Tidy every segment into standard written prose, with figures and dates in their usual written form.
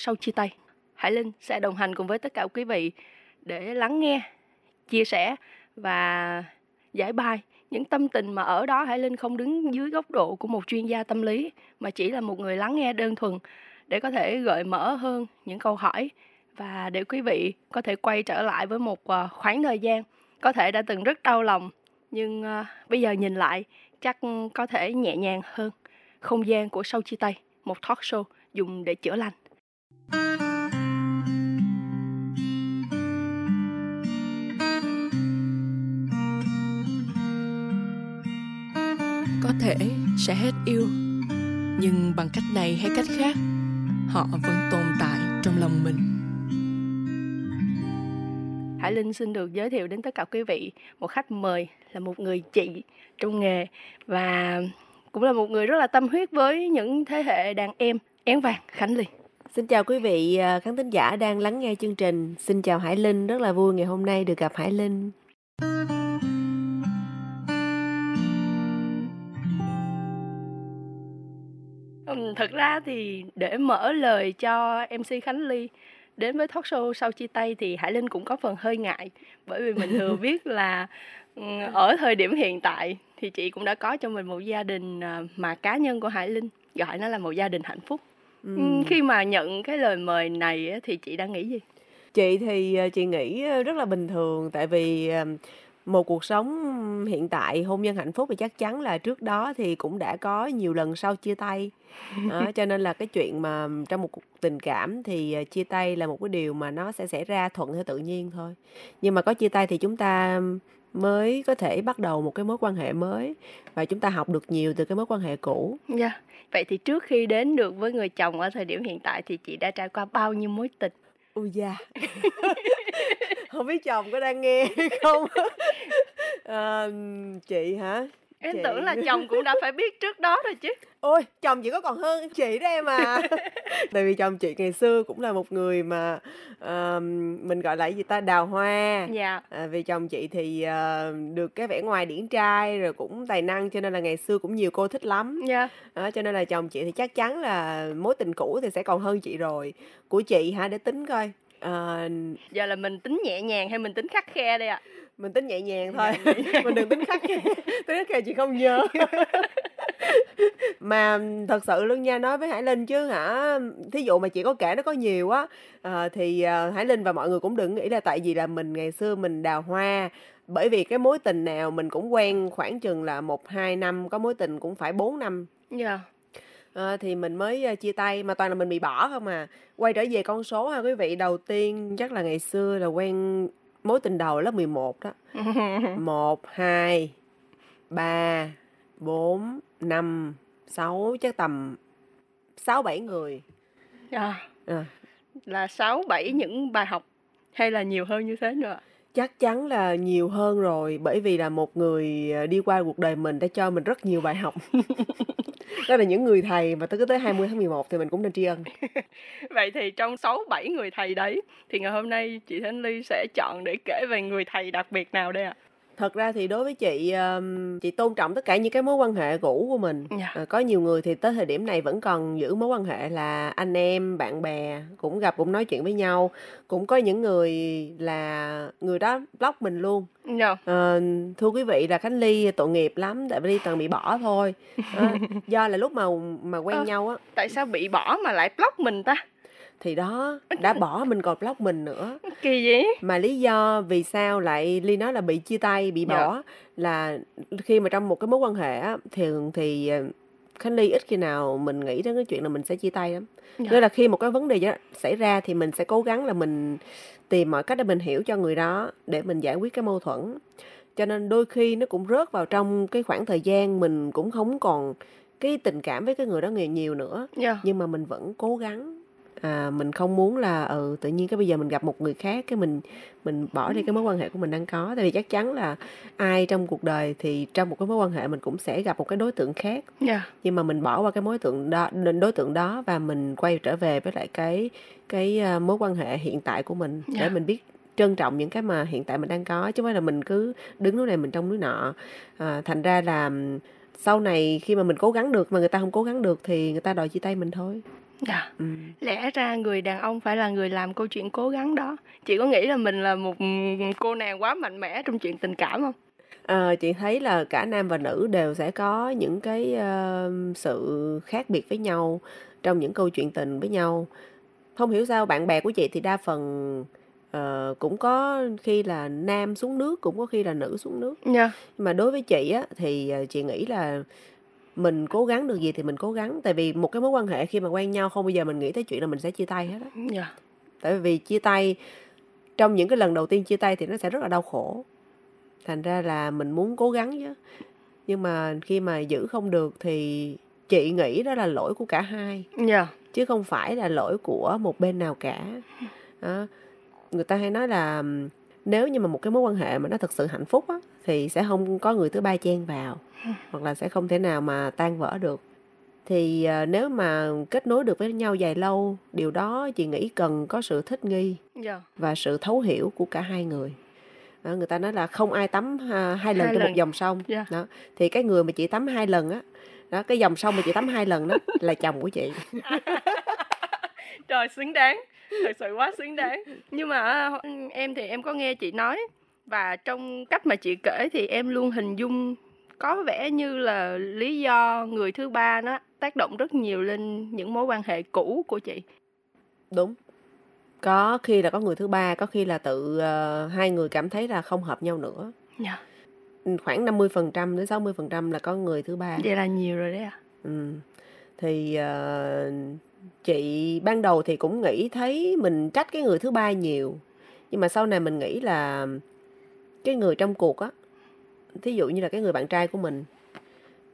Sau chia tay, Hải Linh sẽ đồng hành cùng với tất cả quý vị để lắng nghe, chia sẻ và giải bài những tâm tình mà ở đó Hải Linh không đứng dưới góc độ của một chuyên gia tâm lý mà chỉ là một người lắng nghe đơn thuần, để có thể gợi mở hơn những câu hỏi và để quý vị có thể quay trở lại với một khoảng thời gian có thể đã từng rất đau lòng, nhưng bây giờ nhìn lại chắc có thể nhẹ nhàng hơn. Không gian của Sau chia tay, một talk show dùng để chữa lành. Có thể sẽ hết yêu, nhưng bằng cách này hay cách khác, họ vẫn tồn tại trong lòng mình. Hải Linh xin được giới thiệu đến tất cả quý vị một khách mời là một người chị trong nghề và cũng là một người rất là tâm huyết với những thế hệ đàn em Én Vàng Khánh Ly. Xin chào quý vị khán thính giả đang lắng nghe chương trình. Xin chào Hải Linh, rất là vui ngày hôm nay được gặp Hải Linh. Thật ra thì để mở lời cho MC Khánh Ly đến với talk show Sau chia tay thì Hải Linh cũng có phần hơi ngại, bởi vì mình thừa biết là ở thời điểm hiện tại thì chị cũng đã có cho mình một gia đình mà cá nhân của Hải Linh gọi nó là một gia đình hạnh phúc. Khi mà nhận cái lời mời này thì chị đang nghĩ gì? Chị thì chị nghĩ rất là bình thường, tại vì một cuộc sống hiện tại hôn nhân hạnh phúc thì chắc chắn là trước đó thì cũng đã có nhiều lần sau chia tay. Cho nên là cái chuyện mà trong một tình cảm thì chia tay là một cái điều mà nó sẽ xảy ra thuận theo tự nhiên thôi. Nhưng mà có chia tay thì chúng ta mới có thể bắt đầu một cái mối quan hệ mới và chúng ta học được nhiều từ cái mối quan hệ cũ. Yeah. Vậy thì trước khi đến được với người chồng ở thời điểm hiện tại thì chị đã trải qua bao nhiêu mối tình? Không biết chồng có đang nghe không? Chị hả? Em tưởng là chồng cũng đã phải biết trước đó rồi chứ. Ôi, chồng chị có còn hơn chị đó em à. Tại vì chồng chị ngày xưa cũng là một người mà mình gọi là gì ta, đào hoa. Dạ. Vì chồng chị thì được cái vẻ ngoài điển trai rồi cũng tài năng, cho nên là ngày xưa cũng nhiều cô thích lắm. Dạ. Cho nên là chồng chị thì chắc chắn là mối tình cũ thì sẽ còn hơn chị rồi. Của chị hả, để tính coi. Giờ là mình tính nhẹ nhàng hay mình tính khắt khe đây ạ? Mình tính nhẹ nhàng thôi. Mình đừng tính khắt khe. Tính khắt khe chị không nhớ. Mà thật sự luôn nha, nói với Hải Linh chứ hả, thí dụ mà chị có kể nó có nhiều á, thì Hải Linh và mọi người cũng đừng nghĩ là tại vì là mình ngày xưa mình đào hoa. Bởi vì cái mối tình nào mình cũng quen khoảng chừng là 1-2 năm, có mối tình cũng phải 4 năm. Dạ. Thì mình mới chia tay, mà toàn là mình bị bỏ không à. Quay trở về con số ha quý vị, đầu tiên chắc là ngày xưa là quen mối tình đầu lớp 11 đó. 1, 2, 3, 4, 5, 6, chắc tầm 6-7 người. Là 6-7 những bài học hay là nhiều hơn như thế nữa ạ? Chắc chắn là nhiều hơn rồi, bởi vì là một người đi qua cuộc đời mình đã cho mình rất nhiều bài học. Đó là những người thầy mà tới 20 tháng 11 thì mình cũng nên tri ân. Vậy thì trong 6-7 người thầy đấy thì ngày hôm nay chị Khánh Ly sẽ chọn để kể về người thầy đặc biệt nào đây ạ? Thật ra thì đối với chị tôn trọng tất cả những cái mối quan hệ cũ của mình. Có nhiều người thì tới thời điểm này vẫn còn giữ mối quan hệ là anh em, bạn bè, cũng gặp cũng nói chuyện với nhau. Cũng có những người là người đó block mình luôn. Thưa quý vị là Khánh Ly tội nghiệp lắm, tại vì Ly toàn bị bỏ thôi. Do là lúc mà quen nhau á. Tại sao bị bỏ mà lại block mình ta? Thì đó, đã bỏ mình còn block mình nữa. Kỳ vậy? Mà lý do vì sao lại Ly nói là bị chia tay, bị bỏ là khi mà trong một cái mối quan hệ á, thường thì Khánh Ly ít khi nào mình nghĩ đến cái chuyện là mình sẽ chia tay lắm. Nên là khi một cái vấn đề xảy ra thì mình sẽ cố gắng là mình tìm mọi cách để mình hiểu cho người đó, để mình giải quyết cái mâu thuẫn. Cho nên đôi khi nó cũng rớt vào trong cái khoảng thời gian mình cũng không còn cái tình cảm với cái người đó nhiều nữa. Nhưng mà mình vẫn cố gắng. Mình không muốn là tự nhiên cái bây giờ mình gặp một người khác cái mình bỏ đi cái mối quan hệ của mình đang có. Tại vì chắc chắn là ai trong cuộc đời thì trong một cái mối quan hệ mình cũng sẽ gặp một cái đối tượng khác. Nhưng mà mình bỏ qua cái đối tượng đó và mình quay trở về với lại cái mối quan hệ hiện tại của mình. Để mình biết trân trọng những cái mà hiện tại mình đang có, chứ không phải là mình cứ đứng núi này mình trông núi nọ. Thành ra là sau này khi mà mình cố gắng được mà người ta không cố gắng được thì người ta đòi chia tay mình thôi. Dạ. Ừ. Lẽ ra người đàn ông phải là người làm câu chuyện cố gắng đó. Chị có nghĩ là mình là một cô nàng quá mạnh mẽ trong chuyện tình cảm không? Chị thấy là cả nam và nữ đều sẽ có những cái sự khác biệt với nhau trong những câu chuyện tình với nhau. Không hiểu sao bạn bè của chị thì đa phần cũng có khi là nam xuống nước, cũng có khi là nữ xuống nước. Yeah. Nhưng mà đối với chị á, thì chị nghĩ là mình cố gắng được gì thì mình cố gắng. Tại vì một cái mối quan hệ khi mà quen nhau không bao giờ mình nghĩ tới chuyện là mình sẽ chia tay hết á. Yeah. Tại vì chia tay, trong những cái lần đầu tiên chia tay thì nó sẽ rất là đau khổ. Thành ra là mình muốn cố gắng chứ. Nhưng mà khi mà giữ không được thì chị nghĩ đó là lỗi của cả hai. Yeah. Chứ không phải là lỗi của một bên nào cả. Đó. Người ta hay nói là nếu như mà một cái mối quan hệ mà nó thật sự hạnh phúc á, thì sẽ không có người thứ ba chen vào, hoặc là sẽ không thể nào mà tan vỡ được. Thì nếu mà kết nối được với nhau dài lâu, điều đó chị nghĩ cần có sự thích nghi và sự thấu hiểu của cả hai người. Đó, người ta nói là không ai tắm hai lần trong một dòng sông. Yeah. Đó. Thì cái người mà chị tắm 2 lần á, đó, cái dòng sông mà chị tắm 2 lần đó là chồng của chị. Trời, xứng đáng. Thật sự quá xứng đáng. Nhưng mà em thì em có nghe chị nói, và trong cách mà chị kể thì em luôn hình dung có vẻ như là lý do người thứ ba nó tác động rất nhiều lên những mối quan hệ cũ của chị. Đúng. Có khi là có người thứ ba, có khi là tự hai người cảm thấy là không hợp nhau nữa. Dạ. Khoảng 50% đến 60% là có người thứ ba. Vậy là nhiều rồi đấy à? Ừ. Thì chị ban đầu thì cũng nghĩ thấy mình trách cái người thứ ba nhiều. Nhưng mà sau này mình nghĩ là cái người trong cuộc á, thí dụ như là cái người bạn trai của mình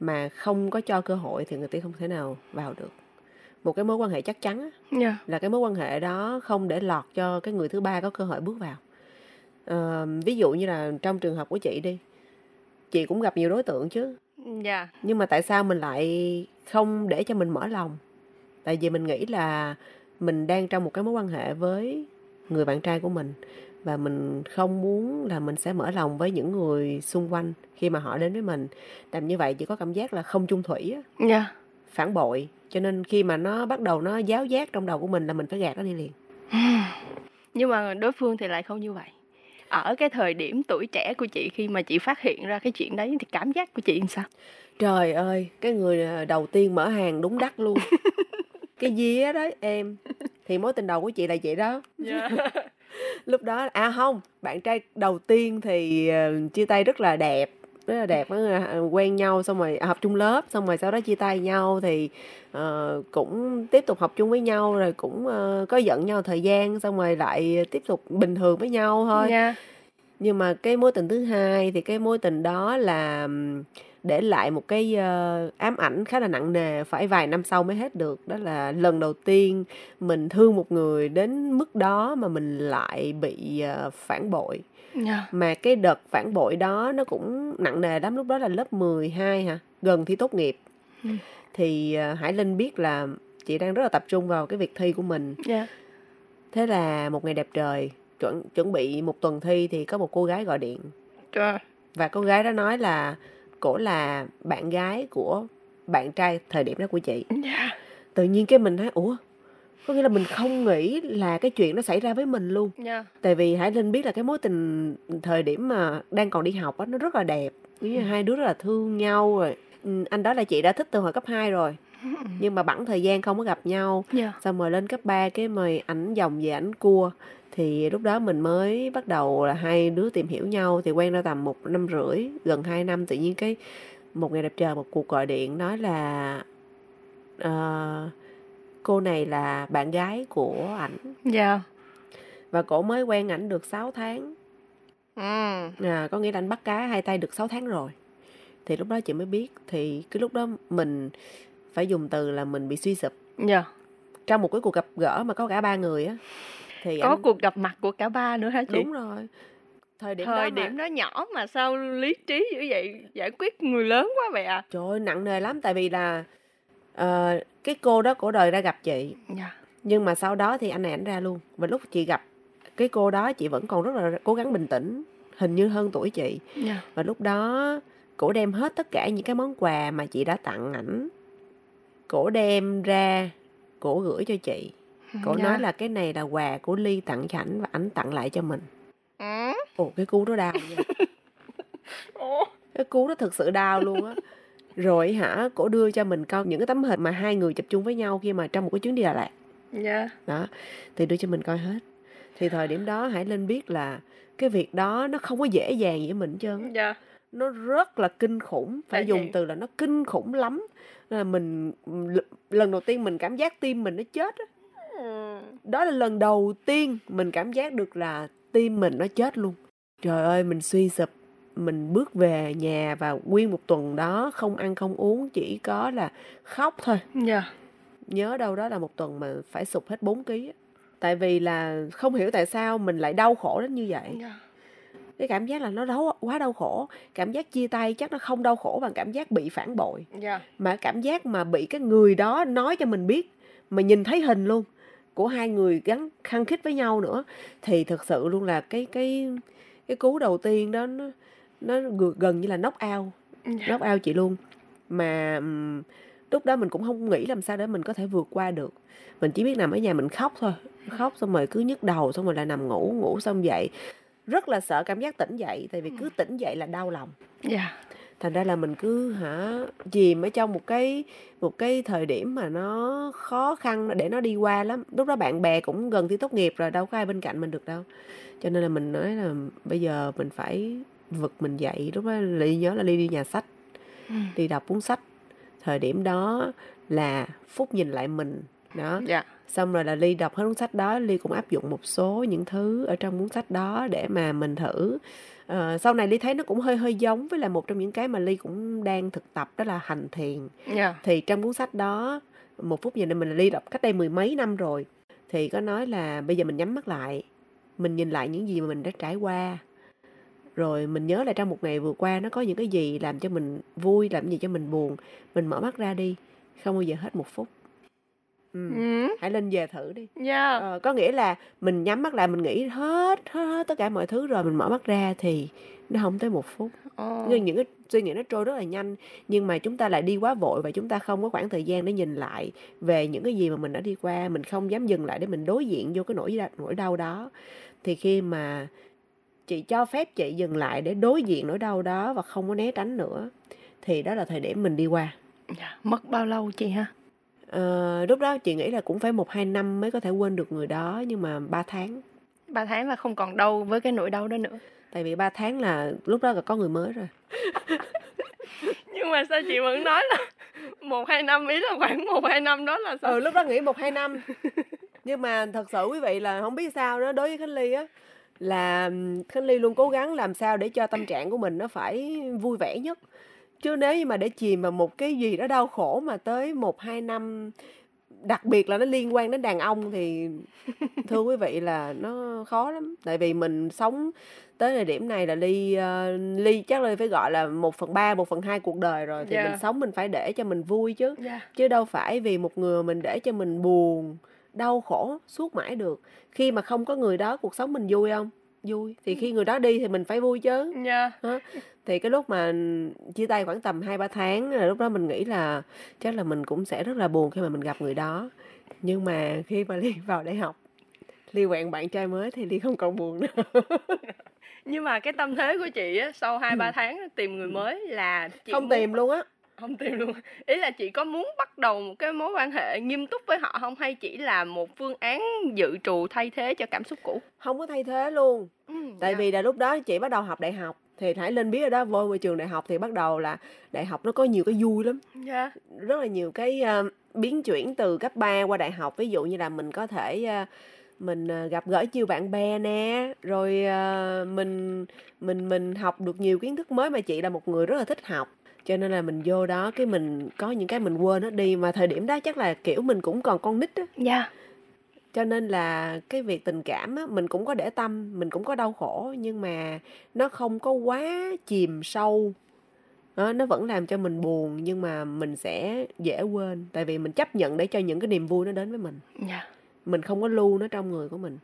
mà không có cho cơ hội thì người ta không thể nào vào được. Một cái mối quan hệ chắc chắn á, yeah, là cái mối quan hệ đó không để lọt cho cái người thứ ba có cơ hội bước vào. Ví dụ như là trong trường hợp của chị đi, chị cũng gặp nhiều đối tượng chứ. Yeah. Nhưng mà tại sao mình lại không để cho mình mở lòng? Tại vì mình nghĩ là mình đang trong một cái mối quan hệ với người bạn trai của mình, và mình không muốn là mình sẽ mở lòng với những người xung quanh khi mà họ đến với mình. Làm như vậy chỉ có cảm giác là không chung thủy á, yeah, phản bội. Cho nên khi mà nó bắt đầu nó giáo giác trong đầu của mình là mình phải gạt nó đi liền. Nhưng mà đối phương thì lại không như vậy. Ở cái thời điểm tuổi trẻ của chị, khi mà chị phát hiện ra cái chuyện đấy thì cảm giác của chị làm sao? Trời ơi, cái người đầu tiên mở hàng đúng đắt luôn. Cái dĩa đó em. Thì mối tình đầu của chị là vậy đó. Yeah. Lúc đó, à không, bạn trai đầu tiên thì chia tay rất là đẹp. Rất là đẹp, quen nhau xong rồi học chung lớp, xong rồi sau đó chia tay nhau. Thì cũng tiếp tục học chung với nhau, rồi cũng có giận nhau thời gian, xong rồi lại tiếp tục bình thường với nhau thôi. Yeah. Nhưng mà cái mối tình thứ hai thì cái mối tình đó là để lại một cái ám ảnh khá là nặng nề, phải vài năm sau mới hết được. Đó là lần đầu tiên mình thương một người đến mức đó mà mình lại bị phản bội. Yeah. Mà cái đợt phản bội đó nó cũng nặng nề lắm. Lúc đó là lớp 12 hả, gần thi tốt nghiệp. Yeah. Thì Hải Linh biết là chị đang rất là tập trung vào cái việc thi của mình. Yeah. Thế là một ngày đẹp trời, chuẩn bị một tuần thi thì có một cô gái gọi điện. Yeah. Và cô gái đó nói là cổ là bạn gái của bạn trai thời điểm đó của chị. Yeah. Tự nhiên cái mình nói, ủa, có nghĩa là mình không nghĩ là cái chuyện nó xảy ra với mình luôn. Yeah. Tại vì Hải Linh biết là cái mối tình thời điểm mà đang còn đi học á, nó rất là đẹp. Yeah. Hai đứa rất là thương nhau rồi. Anh đó là chị đã thích từ hồi cấp 2 rồi. Nhưng mà bẵng thời gian không có gặp nhau. Yeah. Xong rồi lên cấp 3 cái mời ảnh dòng về ảnh cua. Thì lúc đó mình mới bắt đầu là hai đứa tìm hiểu nhau. Thì quen ra tầm 1 năm rưỡi, gần 2 năm. Tự nhiên cái một ngày đẹp trời một cuộc gọi điện nói là cô này là bạn gái của ảnh. Dạ. Yeah. Và cổ mới quen ảnh được 6 tháng. Có nghĩa là anh bắt cá hai tay được 6 tháng rồi. Thì lúc đó chị mới biết. Thì cái lúc đó mình phải dùng từ là mình bị suy sụp. Dạ. Yeah. Trong một cái cuộc gặp gỡ mà có cả 3 người á. Thì có cuộc gặp mặt của cả 3 nữa hả chị? Đúng rồi. Thời điểm đó nhỏ mà sao lý trí dữ vậy, giải quyết người lớn quá vậy à? Trời ơi, nặng nề lắm. Tại vì là cái cô đó cổ đời ra gặp chị. Yeah. Nhưng mà sau đó thì anh này ảnh ra luôn. Và lúc chị gặp cái cô đó, chị vẫn còn rất là cố gắng bình tĩnh, hình như hơn tuổi chị. Yeah. Và lúc đó cổ đem hết tất cả những cái món quà mà chị đã tặng ảnh, cổ đem ra, cổ gửi cho chị. Cổ nói là cái này là quà của Ly tặng cho ảnh và ảnh tặng lại cho mình. Ồ, cái cú đó đau nha. Cái cú đó thực sự đau luôn á. Rồi hả, cổ đưa cho mình coi những cái tấm hình mà hai người chụp chung với nhau khi mà trong một cái chuyến đi Đà Lạt. Dạ. Đó, thì đưa cho mình coi hết. Thì thời điểm đó Hải Linh biết là cái việc đó nó không có dễ dàng với mình hết trơn. Dạ. Nó rất là kinh khủng, phải dùng từ là nó kinh khủng lắm. Là mình lần đầu tiên mình cảm giác tim mình nó chết á. Đó là lần đầu tiên mình cảm giác được là tim mình nó chết luôn. Trời ơi, mình suy sụp. Mình bước về nhà và nguyên một tuần đó không ăn không uống, chỉ có là khóc thôi. Yeah. Nhớ đâu đó là một tuần mà phải sụp hết 4 kg. Tại vì là không hiểu tại sao mình lại đau khổ đến như vậy. Yeah. Cái cảm giác là nó quá đau khổ. Cảm giác chia tay chắc nó không đau khổ bằng cảm giác bị phản bội. Yeah. Mà cảm giác mà bị cái người đó nói cho mình biết, mà nhìn thấy hình luôn của hai người gắn khăng khít với nhau nữa, thì thực sự luôn là cái cú đầu tiên đó nó gần như là knock out chị luôn. Mà lúc đó mình cũng không nghĩ làm sao để mình có thể vượt qua được. Mình chỉ biết nằm ở nhà mình khóc thôi. Khóc xong rồi cứ nhức đầu, xong rồi lại nằm ngủ xong dậy. Rất là sợ cảm giác tỉnh dậy, tại vì cứ tỉnh dậy là đau lòng. Dạ. Thành ra là mình cứ chìm ở trong một cái thời điểm mà nó khó khăn để nó đi qua lắm. Lúc đó bạn bè cũng gần thi tốt nghiệp rồi, đâu có ai bên cạnh mình được đâu. Cho nên là mình nói là bây giờ mình phải vực mình dậy. Lúc đó Ly nhớ là Ly đi nhà sách, đi đọc cuốn sách. Thời điểm đó là Phúc nhìn lại mình đó. Yeah. Xong rồi là Ly đọc hết cuốn sách đó, Ly cũng áp dụng một số những thứ ở trong cuốn sách đó để mà mình thử. Sau này Ly thấy nó cũng hơi giống với là một trong những cái mà Ly cũng đang thực tập, đó là hành thiền. Yeah. Thì trong cuốn sách đó, một phút nhìn lại mình, Ly đọc cách đây 10 mấy năm rồi, thì có nói là bây giờ mình nhắm mắt lại, mình nhìn lại những gì mà mình đã trải qua, rồi mình nhớ là trong một ngày vừa qua nó có những cái gì làm cho mình vui, làm gì cho mình buồn. Mình mở mắt ra đi, không bao giờ hết 1 phút. Hãy lên về thử đi. Yeah. Có nghĩa là mình nhắm mắt lại, mình nghĩ hết tất cả mọi thứ rồi mình mở mắt ra thì nó không tới 1 phút. Nhưng những cái suy nghĩ nó trôi rất là nhanh, nhưng mà chúng ta lại đi quá vội và chúng ta không có khoảng thời gian để nhìn lại về những cái gì mà mình đã đi qua. Mình không dám dừng lại để mình đối diện vô cái nỗi đau đó. Thì khi mà chị cho phép chị dừng lại để đối diện nỗi đau đó và không có né tránh nữa, thì đó là thời điểm mình đi qua. Mất bao lâu chị ha? Lúc đó chị nghĩ là cũng phải 1-2 năm mới có thể quên được người đó, nhưng mà 3 tháng. 3 tháng là không còn đau với cái nỗi đau đó nữa. Tại vì 3 tháng là lúc đó là có người mới rồi. Nhưng mà sao chị vẫn nói là 1-2 năm, ý là khoảng 1-2 năm đó là sao? Lúc đó nghĩ 1-2 năm. Nhưng mà thật sự quý vị là không biết sao đó, đối với Khánh Ly á, là Khánh Ly luôn cố gắng làm sao để cho tâm trạng của mình nó phải vui vẻ nhất. Chứ nếu như mà để chìm vào một cái gì đó đau khổ mà tới 1-2 năm, đặc biệt là nó liên quan đến đàn ông, thì thưa quý vị là nó khó lắm. Tại vì mình sống tới thời điểm này là Ly chắc là phải gọi là 1/3, 1/2 cuộc đời rồi. Thì mình sống mình phải để cho mình vui chứ. Chứ đâu phải vì một người mình để cho mình buồn, đau khổ suốt mãi được. Khi mà không có người đó, cuộc sống mình vui không? Vui. Thì khi người đó đi thì mình phải vui chứ. Thì cái lúc mà chia tay khoảng tầm 2-3 tháng là lúc đó mình nghĩ là chắc là mình cũng sẽ rất là buồn khi mà mình gặp người đó. Nhưng mà khi mà Ly vào đại học, Ly quen bạn trai mới thì Ly không còn buồn nữa. Nhưng mà cái tâm thế của chị á, sau 2-3 tháng tìm người mới là chị không muốn... không tìm luôn. Ý là chị có muốn bắt đầu một cái mối quan hệ nghiêm túc với họ không, hay chỉ là một phương án dự trù thay thế cho cảm xúc cũ? Không có thay thế luôn. Tại vì là lúc đó chị bắt đầu học đại học, thì Hải Linh biết ở đó, vô môi trường đại học thì bắt đầu là đại học nó có nhiều cái vui lắm. Rất là nhiều cái biến chuyển từ cấp 3 qua đại học. Ví dụ như là mình có thể mình gặp gỡ nhiều bạn bè nè, rồi mình học được nhiều kiến thức mới. Mà chị là một người rất là thích học, cho nên là mình vô đó cái mình có những cái mình quên hết đi. Mà thời điểm đó chắc là kiểu mình cũng còn con nít á. Cho nên là cái việc tình cảm á, mình cũng có để tâm, mình cũng có đau khổ, nhưng mà nó không có quá chìm sâu. Nó vẫn làm cho mình buồn, nhưng mà mình sẽ dễ quên. Tại vì mình chấp nhận để cho những cái niềm vui nó đến với mình. Mình không có lưu nó trong người của mình.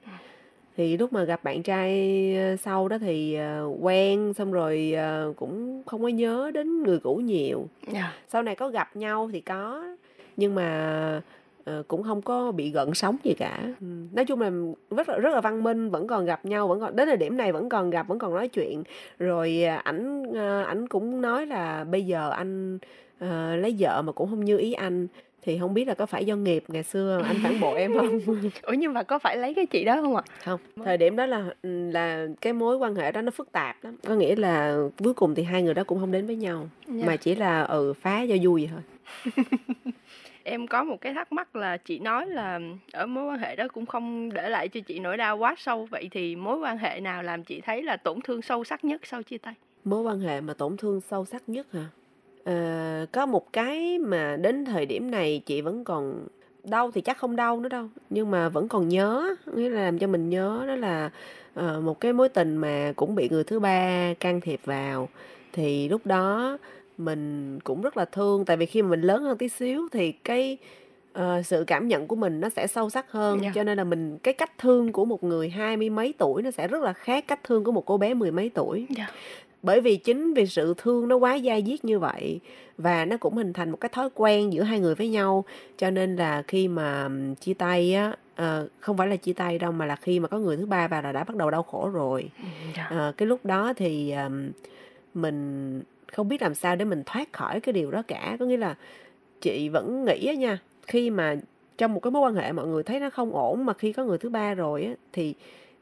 Thì lúc mà gặp bạn trai sau đó thì quen, xong rồi cũng không có nhớ đến người cũ nhiều. Sau này có gặp nhau thì có, nhưng mà cũng không có bị gợn sóng gì cả. Nói chung là rất là văn minh, vẫn còn gặp nhau, vẫn còn đến thời điểm này vẫn còn gặp, vẫn còn nói chuyện. Rồi ảnh cũng nói là bây giờ anh lấy vợ mà cũng không như ý anh, thì không biết là có phải do nghiệp ngày xưa anh phản bội em không? Ủa nhưng mà có phải lấy cái chị đó không ạ? Không, thời điểm đó là cái mối quan hệ đó nó phức tạp lắm. Có nghĩa là cuối cùng thì hai người đó cũng không đến với nhau, yeah. Mà chỉ là phá do vui vậy thôi. Em có một cái thắc mắc là chị nói là ở mối quan hệ đó cũng không để lại cho chị nỗi đau quá sâu. Vậy thì mối quan hệ nào làm chị thấy là tổn thương sâu sắc nhất sau chia tay? Mối quan hệ mà tổn thương sâu sắc nhất hả? Có một cái mà đến thời điểm này chị vẫn còn đau, thì chắc không đau nữa đâu, nhưng mà vẫn còn nhớ, nghĩa là làm cho mình nhớ. Đó là một cái mối tình mà cũng bị người thứ ba can thiệp vào. Thì lúc đó mình cũng rất là thương, tại vì khi mà mình lớn hơn tí xíu thì cái sự cảm nhận của mình nó sẽ sâu sắc hơn, yeah. Cho nên là cái cách thương của một người 20 mấy tuổi nó sẽ rất là khác cách thương của một cô bé 10 mấy tuổi, yeah. Bởi vì chính vì sự thương nó quá dai diết như vậy, và nó cũng hình thành một cái thói quen giữa hai người với nhau. Cho nên là khi mà chia tay á, không phải là chia tay đâu, mà là khi mà có người thứ ba vào là đã bắt đầu đau khổ rồi. Cái lúc đó thì mình không biết làm sao để mình thoát khỏi cái điều đó cả. Có nghĩa là chị vẫn nghĩ á nha, khi mà trong một cái mối quan hệ mọi người thấy nó không ổn, mà khi có người thứ ba rồi á, thì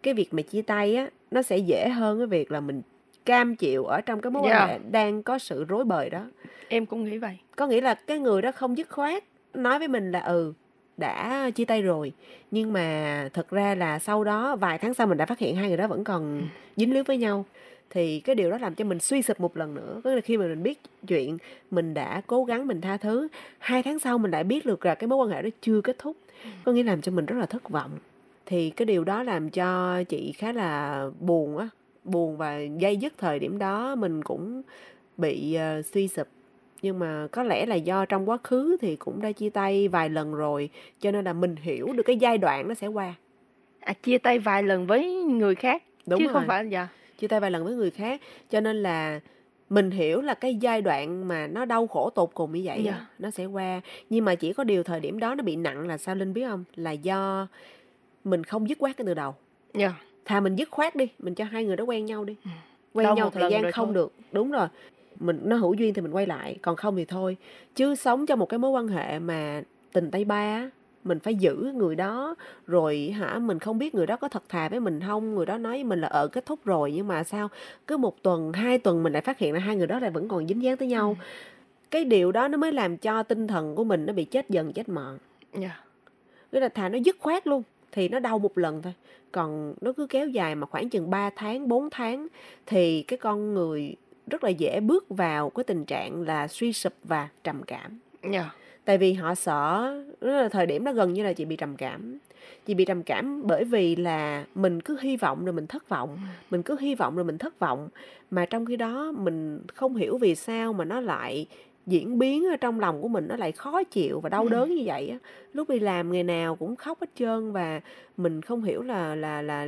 cái việc mà chia tay á, nó sẽ dễ hơn cái việc là mình cam chịu ở trong cái mối quan hệ đang có sự rối bời đó. Em cũng nghĩ vậy. Có nghĩa là cái người đó không dứt khoát nói với mình là đã chia tay rồi, nhưng mà thật ra là sau đó vài tháng sau mình đã phát hiện hai người đó vẫn còn dính líu với nhau. Thì cái điều đó làm cho mình suy sụp một lần nữa. Có nghĩa là khi mà mình biết chuyện, mình đã cố gắng mình tha thứ, 2 tháng sau mình lại biết được là cái mối quan hệ đó chưa kết thúc. Có nghĩa làm cho mình rất là thất vọng. Thì cái điều đó làm cho chị khá là buồn á, buồn và dây dứt. Thời điểm đó mình cũng bị suy sụp, nhưng mà có lẽ là do trong quá khứ thì cũng đã chia tay vài lần rồi, cho nên là mình hiểu được cái giai đoạn nó sẽ qua. Chia tay vài lần với người khác. Đúng chứ rồi. Không phải là dạ. Chia tay vài lần với người khác, cho nên là mình hiểu là cái giai đoạn mà nó đau khổ tột cùng như vậy, dạ. Nó sẽ qua. Nhưng mà chỉ có điều thời điểm đó nó bị nặng là sao Linh biết không? Là do mình không dứt khoát cái từ đầu, dạ. Thà mình dứt khoát đi, mình cho hai người đó quen nhau đi, quen đâu nhau thời gian không thôi. Được, đúng rồi, mình nó hữu duyên thì mình quay lại, còn không thì thôi. Chứ sống trong một cái mối quan hệ mà tình tay ba, mình phải giữ người đó, rồi mình không biết người đó có thật thà với mình không, người đó nói với mình là kết thúc rồi, nhưng mà sao cứ 1 tuần 2 tuần mình lại phát hiện là hai người đó lại vẫn còn dính dáng tới nhau. Cái điều đó nó mới làm cho tinh thần của mình nó bị chết dần chết mòn. Yeah. Nghĩa là thà nó dứt khoát luôn thì nó đau một lần thôi. Còn nó cứ kéo dài mà khoảng chừng 3 tháng, 4 tháng thì cái con người rất là dễ bước vào cái tình trạng là suy sụp và trầm cảm. Yeah. Tại vì họ sợ, là thời điểm đó gần như là chị bị trầm cảm. Chị bị trầm cảm bởi vì là mình cứ hy vọng rồi mình thất vọng, mình cứ hy vọng rồi mình thất vọng. Mà trong khi đó mình không hiểu vì sao mà nó lại diễn biến ở trong lòng của mình, nó lại khó chịu và đau đớn như vậy á. Lúc đi làm ngày nào cũng khóc hết trơn, và mình không hiểu là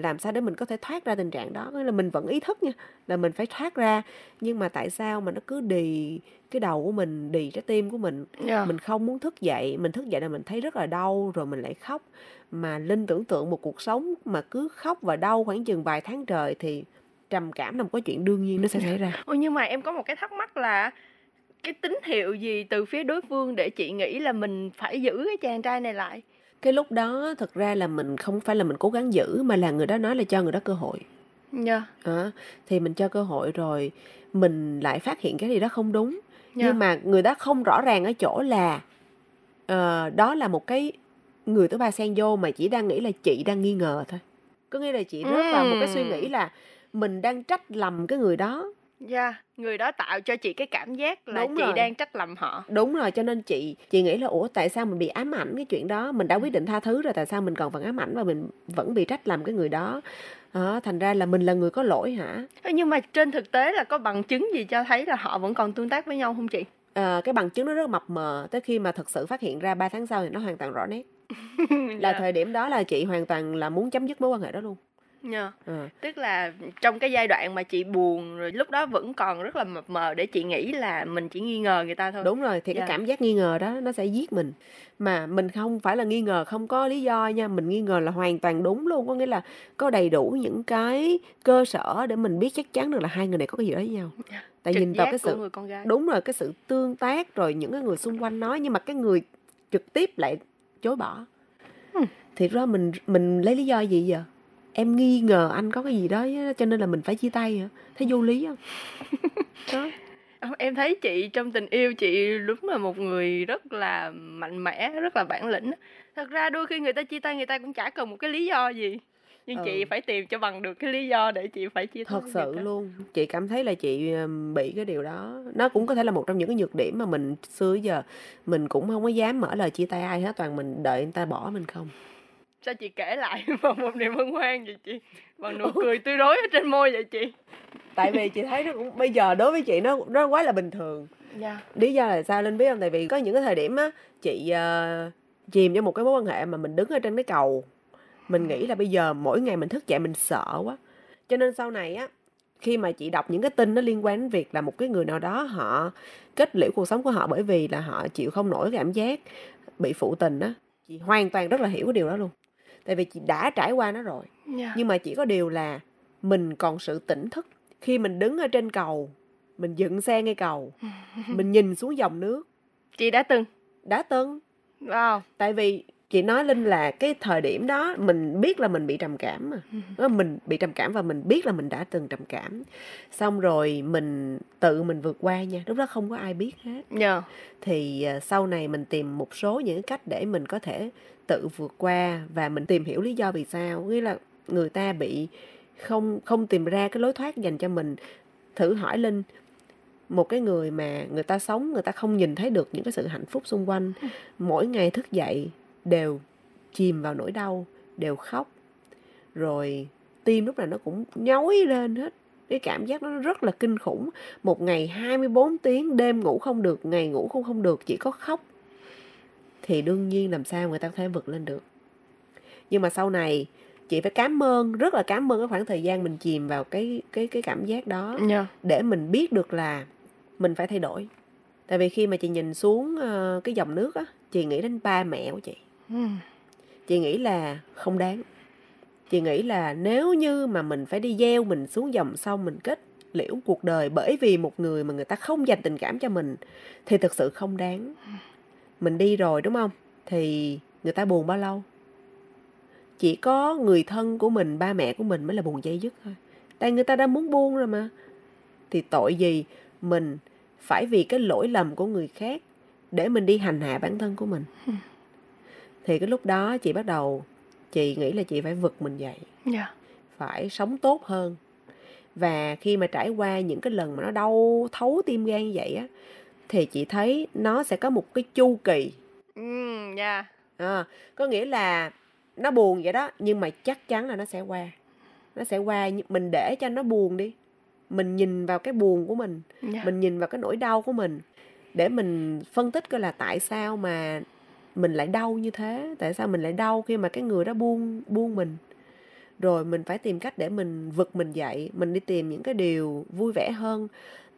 làm sao để mình có thể thoát ra tình trạng đó. Nghĩa là mình vẫn ý thức nha, là mình phải thoát ra, nhưng mà tại sao mà nó cứ đì cái đầu của mình, đì trái tim của mình. Yeah. Mình không muốn thức dậy, mình thức dậy là mình thấy rất là đau rồi mình lại khóc. Mà Linh tưởng tượng một cuộc sống mà cứ khóc và đau khoảng chừng vài tháng trời thì trầm cảm là một cái chuyện đương nhiên nó sẽ xảy ra. Ôi nhưng mà em có một cái thắc mắc là cái tín hiệu gì từ phía đối phương để chị nghĩ là mình phải giữ cái chàng trai này lại? Cái lúc đó thật ra là mình không phải là mình cố gắng giữ, mà là người đó nói là cho người đó cơ hội. Yeah. Thì mình cho cơ hội rồi mình lại phát hiện cái gì đó không đúng. Yeah. Nhưng mà người đó không rõ ràng ở chỗ là đó là một cái người thứ ba xen vô, mà chỉ đang nghĩ là chị đang nghi ngờ thôi. Có nghĩa là chị rớt vào một cái suy nghĩ là mình đang trách lầm cái người đó. Dạ, yeah, người đó tạo cho chị cái cảm giác là đúng chị rồi. Đang trách lầm họ. Đúng rồi, cho nên chị nghĩ là tại sao mình bị ám ảnh cái chuyện đó. Mình đã quyết định tha thứ rồi, tại sao mình còn vẫn ám ảnh và mình vẫn bị trách lầm cái người đó. Thành ra là mình là người có lỗi hả? Nhưng mà trên thực tế là có bằng chứng gì cho thấy là họ vẫn còn tương tác với nhau không chị? Cái bằng chứng nó rất mập mờ. Tới khi mà thật sự phát hiện ra 3 tháng sau thì nó hoàn toàn rõ nét. Là yeah. Thời điểm đó là chị hoàn toàn là muốn chấm dứt mối quan hệ đó luôn. Yeah. Ừ. Tức là trong cái giai đoạn mà chị buồn rồi, lúc đó vẫn còn rất là mập mờ để chị nghĩ là mình chỉ nghi ngờ người ta thôi. Đúng rồi, thì yeah. cái cảm giác nghi ngờ đó nó sẽ giết mình. Mà mình không phải là nghi ngờ không có lý do nha, mình nghi ngờ là hoàn toàn đúng luôn. Có nghĩa là có đầy đủ những cái cơ sở để mình biết chắc chắn được là hai người này có cái gì đó với nhau. Tại trực nhìn vào cái sự người con gái. Đúng rồi, cái sự tương tác rồi những cái người xung quanh nói, nhưng mà cái người trực tiếp lại chối bỏ. Thì ra mình lấy lý do gì giờ? Em nghi ngờ anh có cái gì đó cho nên là mình phải chia tay hả? Thấy vô lý không? Đó. Em thấy chị trong tình yêu chị đúng là một người rất là mạnh mẽ, rất là bản lĩnh. Thật ra đôi khi người ta chia tay người ta cũng chả cần một cái lý do gì. Nhưng chị phải tìm cho bằng được cái lý do để chị phải chia tay. Thật sự luôn. Chị cảm thấy là chị bị cái điều đó. Nó cũng có thể là một trong những cái nhược điểm mà mình xưa giờ mình cũng không có dám mở lời chia tay ai hết. Toàn mình đợi người ta bỏ mình không. Sao chị kể lại bằng một niềm hân hoan vậy chị? Bằng nụ cười tươi rói ở trên môi vậy chị? Tại vì chị thấy nó cũng, bây giờ đối với chị nó quá là bình thường. Yeah. Lý do là sao Linh biết không? Tại vì có những cái thời điểm á, chị chìm trong một cái mối quan hệ mà mình đứng ở trên cái cầu. Mình nghĩ là bây giờ mỗi ngày mình thức dậy mình sợ quá. Cho nên sau này á, khi mà chị đọc những cái tin nó liên quan đến việc là một cái người nào đó họ kết liễu cuộc sống của họ bởi vì là họ chịu không nổi cảm giác bị phụ tình á, chị hoàn toàn rất là hiểu cái điều đó luôn. Tại vì chị đã trải qua nó rồi. Yeah. Nhưng mà chỉ có điều là mình còn sự tỉnh thức. Khi mình đứng ở trên cầu, mình dựng xe ngay cầu, mình nhìn xuống dòng nước. Chị đã từng. Wow. Tại vì chị nói Linh là cái thời điểm đó mình biết là mình bị trầm cảm mà. Mình bị trầm cảm và mình biết là mình đã từng trầm cảm. Xong rồi mình tự mình vượt qua nha. Lúc đó không có ai biết hết. Yeah. Thì sau này mình tìm một số những cách để mình có thể tự vượt qua và mình tìm hiểu lý do vì sao. Nghĩa là người ta bị không tìm ra cái lối thoát dành cho mình. Thử hỏi Linh, một cái người mà người ta sống, người ta không nhìn thấy được những cái sự hạnh phúc xung quanh, mỗi ngày thức dậy đều chìm vào nỗi đau, đều khóc, rồi tim lúc nào nó cũng nhói lên hết. Cái cảm giác nó rất là kinh khủng. Một ngày 24 tiếng, đêm ngủ không được, ngày ngủ cũng không được, chỉ có khóc. Thì đương nhiên làm sao người ta có thể vượt lên được. Nhưng mà sau này chị phải cảm ơn, rất là cảm ơn cái khoảng thời gian mình chìm vào cái cảm giác đó. Yeah. Để mình biết được là mình phải thay đổi. Tại vì khi mà chị nhìn xuống cái dòng nước á, chị nghĩ đến ba mẹ của chị. Chị nghĩ là không đáng. Chị nghĩ là nếu như mà mình phải đi gieo mình xuống dòng sông, mình kết liễu cuộc đời bởi vì một người mà người ta không dành tình cảm cho mình, thì thực sự không đáng. Mình đi rồi đúng không? Thì người ta buồn bao lâu? Chỉ có người thân của mình, ba mẹ của mình mới là buồn dây dứt thôi. Tại người ta đã muốn buông rồi mà. Thì tội gì mình phải vì cái lỗi lầm của người khác để mình đi hành hạ bản thân của mình. Thì cái lúc đó chị bắt đầu, chị nghĩ là chị phải vực mình dậy. Yeah. Phải sống tốt hơn. Và khi mà trải qua những cái lần mà nó đau thấu tim gan như vậy á, thì chị thấy nó sẽ có một cái chu kỳ. Yeah. Có nghĩa là nó buồn vậy đó, nhưng mà chắc chắn là nó sẽ qua. Nó sẽ qua, mình để cho nó buồn đi. Mình nhìn vào cái buồn của mình. Yeah. Mình nhìn vào cái nỗi đau của mình. Để mình phân tích coi là tại sao mà mình lại đau như thế. Tại sao mình lại đau khi mà cái người đó buông mình. Rồi mình phải tìm cách để mình vực mình dậy. Mình đi tìm những cái điều vui vẻ hơn.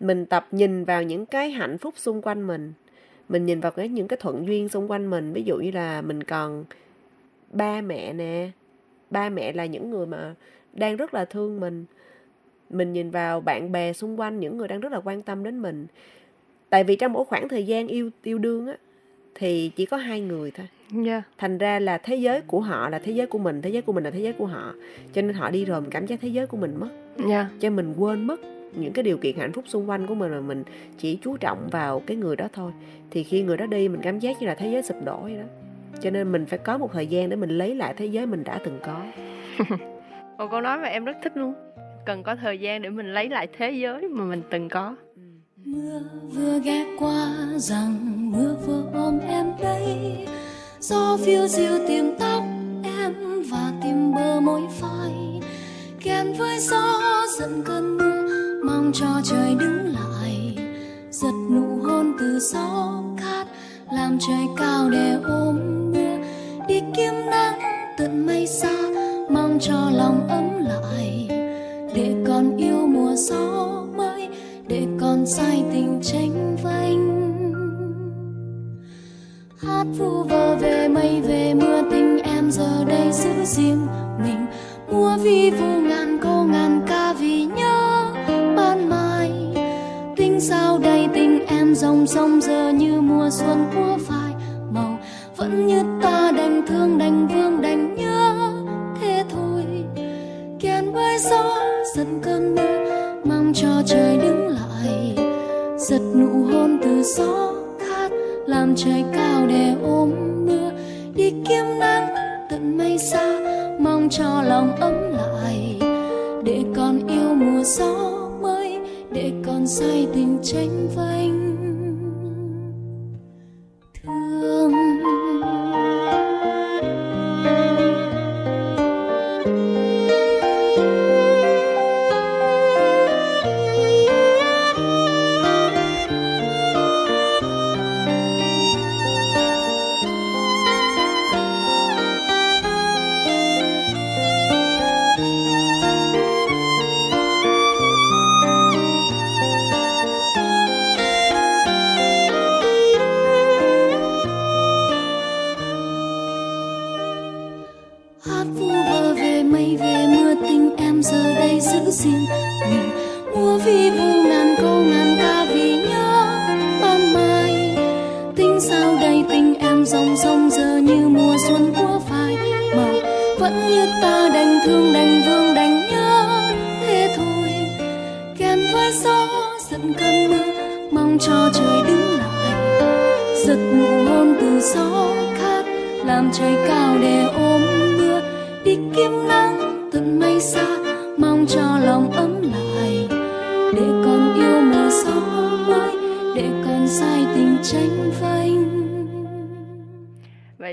Mình tập nhìn vào những cái hạnh phúc xung quanh mình. Mình nhìn vào những cái thuận duyên xung quanh mình. Ví dụ như là mình còn ba mẹ nè. Ba mẹ là những người mà đang rất là thương mình. Mình nhìn vào bạn bè xung quanh, những người đang rất là quan tâm đến mình. Tại vì trong mỗi khoảng thời gian yêu đương á, thì chỉ có hai người thôi. Yeah. Thành ra là thế giới của họ là thế giới của mình, thế giới của mình là thế giới của họ. Cho nên họ đi rồi mình cảm giác thế giới của mình mất. Yeah. Cho mình quên mất những cái điều kiện hạnh phúc xung quanh của mình, mà mình chỉ chú trọng vào cái người đó thôi. Thì khi người đó đi, mình cảm giác như là thế giới sụp đổ vậy đó. Cho nên mình phải có một thời gian để mình lấy lại thế giới mình đã từng có. Một câu nói mà em rất thích luôn. Cần có thời gian để mình lấy lại thế giới mà mình từng có. Mưa vừa ghé qua rằng mưa vừa ôm em đây. Gió phiêu diêu tìm tóc em và tìm bờ môi phai. Kèm với gió dẫn cơn mưa mong cho trời đứng lại. Giật nụ hôn từ gió cát làm trời cao để ôm mưa. Đi kiếm nắng tận mây xa. mang cho lòng ấm lại, để con yêu mùa gió mới, để con say tình tranh vanh. Hát vu vơ về mây về mưa, tình em giờ đây giữ riêng mình. Mùa vi vu ngàn câu ngàn ca vì nhớ ban mai. Tình sao đây tình em dòng sông giờ như mùa xuân của phai màu. Vẫn như ta đành thương đành vương đành nhớ thế thôi. Kèn với gió dần cơn mưa, mang cho trời đứng lại. Giật nụ hôn từ gió khát, làm trời cao để ôm mưa. Đi kiếm nắng tận mây xa, mong cho lòng ấm lại, để con yêu mùa gió mới, để con say tình tranh vanh.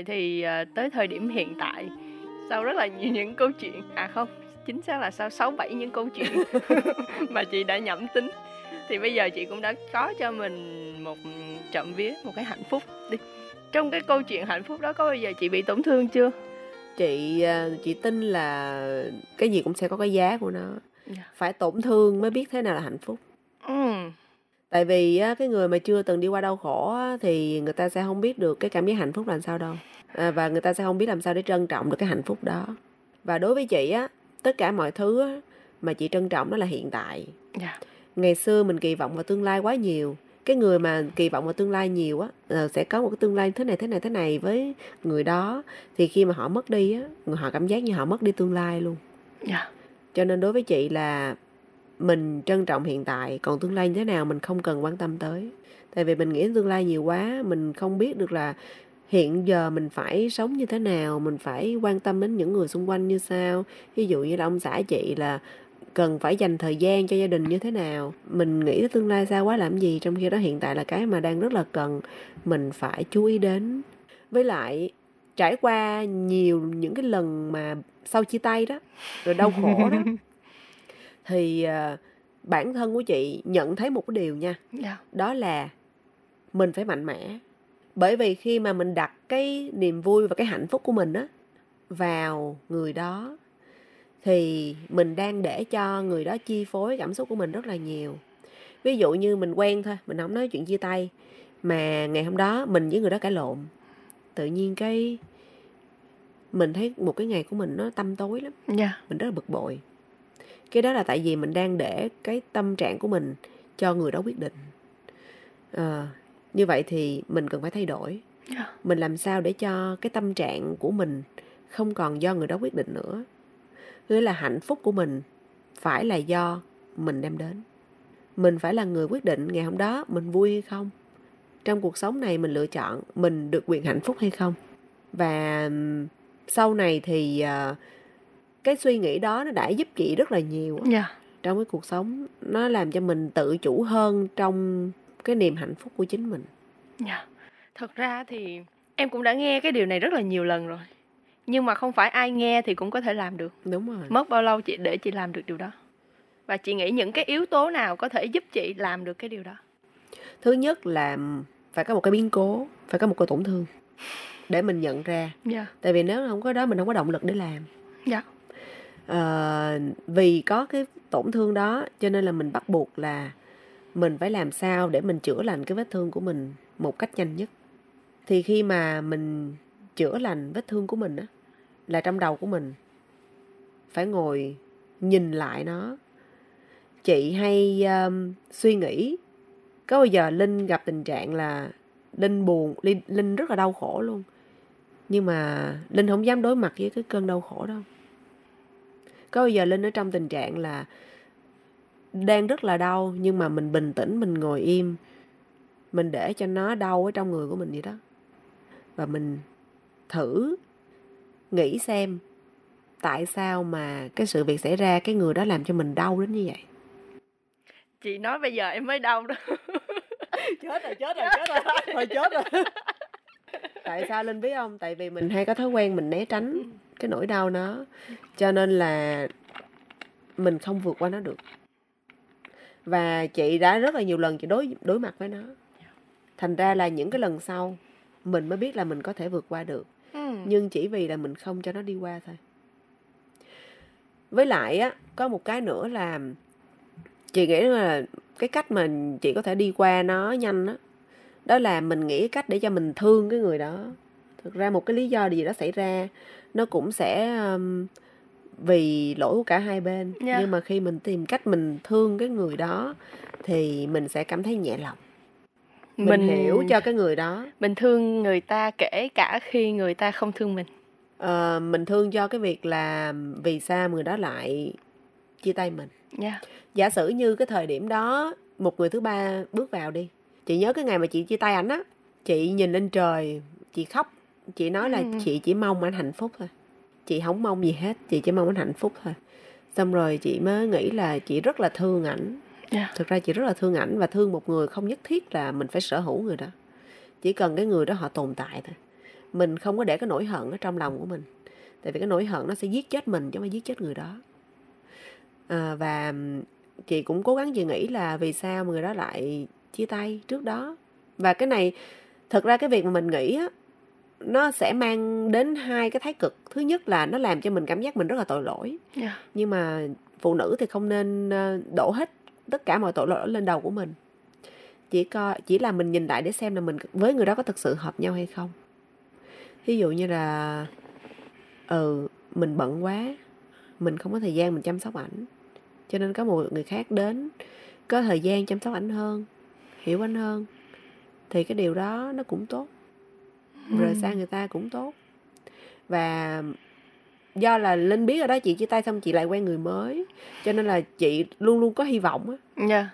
Thương tới thời điểm hiện tại, sau rất là nhiều những câu chuyện, à không, chính xác là sau 6-7 những câu chuyện mà chị đã nhẩm tính, thì bây giờ chị cũng đã có cho mình một trộm vía, một cái hạnh phúc đi. Trong cái câu chuyện hạnh phúc đó có bao giờ chị bị tổn thương chưa? Chị tin là cái gì cũng sẽ có cái giá của nó. Phải tổn thương mới biết thế nào là hạnh phúc. Tại vì cái người mà chưa từng đi qua đau khổ thì người ta sẽ không biết được cái cảm giác hạnh phúc làm sao đâu. Và người ta sẽ không biết làm sao để trân trọng được cái hạnh phúc đó. Và đối với chị á, tất cả mọi thứ mà chị trân trọng đó là hiện tại. Ngày xưa mình kỳ vọng vào tương lai quá nhiều. Cái người mà kỳ vọng vào tương lai nhiều á, sẽ có một cái tương lai thế này với người đó. Thì khi mà họ mất đi á, họ cảm giác như họ mất đi tương lai luôn. Cho nên đối với chị là mình trân trọng hiện tại, còn tương lai như thế nào mình không cần quan tâm tới. Tại vì mình nghĩ tương lai nhiều quá, mình không biết được là hiện giờ mình phải sống như thế nào, mình phải quan tâm đến những người xung quanh như sao. Ví dụ như là ông xã chị là cần phải dành thời gian cho gia đình như thế nào. Mình nghĩ tới tương lai xa quá làm gì, trong khi đó hiện tại là cái mà đang rất là cần mình phải chú ý đến. Với lại trải qua nhiều những cái lần mà sau chia tay đó, rồi đau khổ đó, thì bản thân của chị nhận thấy một cái điều nha. Đó là mình phải mạnh mẽ. Bởi vì khi mà mình đặt cái niềm vui và cái hạnh phúc của mình á vào người đó, thì mình đang để cho người đó chi phối cảm xúc của mình rất là nhiều. Ví dụ như mình quen thôi, mình không nói chuyện chia tay, mà ngày hôm đó mình với người đó cãi lộn, tự nhiên cái mình thấy một cái ngày của mình nó tăm tối lắm. Mình rất là bực bội. Cái đó là tại vì mình đang để cái tâm trạng của mình cho người đó quyết định. Như vậy thì mình cần phải thay đổi. Mình làm sao để cho cái tâm trạng của mình không còn do người đó quyết định nữa. Nghĩa là hạnh phúc của mình phải là do mình đem đến. Mình phải là người quyết định ngày hôm đó mình vui hay không. Trong cuộc sống này mình lựa chọn mình được quyền hạnh phúc hay không. Và sau này thì cái suy nghĩ đó nó đã giúp chị rất là nhiều trong cái cuộc sống. Nó làm cho mình tự chủ hơn trong cái niềm hạnh phúc của chính mình. Thật ra thì em cũng đã nghe cái điều này rất là nhiều lần rồi, nhưng mà không phải ai nghe thì cũng có thể làm được. Đúng rồi. Mất bao lâu chị để chị làm được điều đó? Và chị nghĩ những cái yếu tố nào có thể giúp chị làm được cái điều đó? Thứ nhất là phải có một cái biến cố, phải có một cái tổn thương để mình nhận ra. Tại vì nếu không có đó mình không có động lực để làm. Vì có cái tổn thương đó cho nên là mình bắt buộc là mình phải làm sao để mình chữa lành cái vết thương của mình một cách nhanh nhất. Thì khi mà mình chữa lành vết thương của mình á, là trong đầu của mình phải ngồi nhìn lại nó. Chị hay suy nghĩ, có bao giờ Linh gặp tình trạng là Linh buồn, Linh rất là đau khổ luôn, nhưng mà Linh không dám đối mặt với cái cơn đau khổ đâu. Có bao giờ Linh ở trong tình trạng là đang rất là đau, nhưng mà mình bình tĩnh, mình ngồi im, mình để cho nó đau ở trong người của mình vậy đó. Và mình thử nghĩ xem tại sao mà cái sự việc xảy ra, cái người đó làm cho mình đau đến như vậy. Chị nói bây giờ em mới đau đó. Chết rồi. Tại sao Linh biết không? Tại vì mình hay có thói quen mình né tránh cái nỗi đau nó, cho nên là mình không vượt qua nó được. Và chị đã rất là nhiều lần chị đối mặt với nó. Thành ra là những cái lần sau mình mới biết là mình có thể vượt qua được. Nhưng chỉ vì là mình không cho nó đi qua thôi. Với lại á, có một cái nữa là chị nghĩ là cái cách mà chị có thể đi qua nó nhanh á, đó là mình nghĩ cách để cho mình thương cái người đó. Thực ra một cái lý do gì đó xảy ra, nó cũng sẽ vì lỗi của cả hai bên. Nhưng mà khi mình tìm cách mình thương cái người đó thì mình sẽ cảm thấy nhẹ lòng. Mình hiểu cho cái người đó. Mình thương người ta kể cả khi người ta không thương mình. Mình thương cho cái việc là vì sao người đó lại chia tay mình. Giả sử như cái thời điểm đó một người thứ ba bước vào đi. Chị nhớ cái ngày mà chị chia tay ảnh á, chị nhìn lên trời, chị khóc. Chị nói là chị chỉ mong ảnh hạnh phúc thôi, chị không mong gì hết, chị chỉ mong ảnh hạnh phúc thôi. Xong rồi chị mới nghĩ là chị rất là thương ảnh. Thực ra chị rất là thương ảnh. Và thương một người không nhất thiết là mình phải sở hữu người đó, chỉ cần cái người đó họ tồn tại thôi. Mình không có để cái nỗi hận ở trong lòng của mình, tại vì cái nỗi hận nó sẽ giết chết mình chứ không phải giết chết người đó. Và chị cũng cố gắng chị nghĩ là vì sao người đó lại chia tay trước đó. Và cái này, thật ra cái việc mà mình nghĩ á, nó sẽ mang đến hai cái thái cực. Thứ nhất là nó làm cho mình cảm giác mình rất là tội lỗi. Nhưng mà phụ nữ thì không nên đổ hết tất cả mọi tội lỗi lên đầu của mình. Chỉ là mình nhìn lại để xem là mình với người đó có thực sự hợp nhau hay không. Ví dụ như là mình bận quá, mình không có thời gian mình chăm sóc ảnh, cho nên có một người khác đến có thời gian chăm sóc ảnh hơn, hiểu ảnh hơn, thì cái điều đó nó cũng tốt. Rời xa người ta cũng tốt. Và do là Linh biết rồi đó, chị chia tay xong chị lại quen người mới, cho nên là chị luôn luôn có hy vọng á.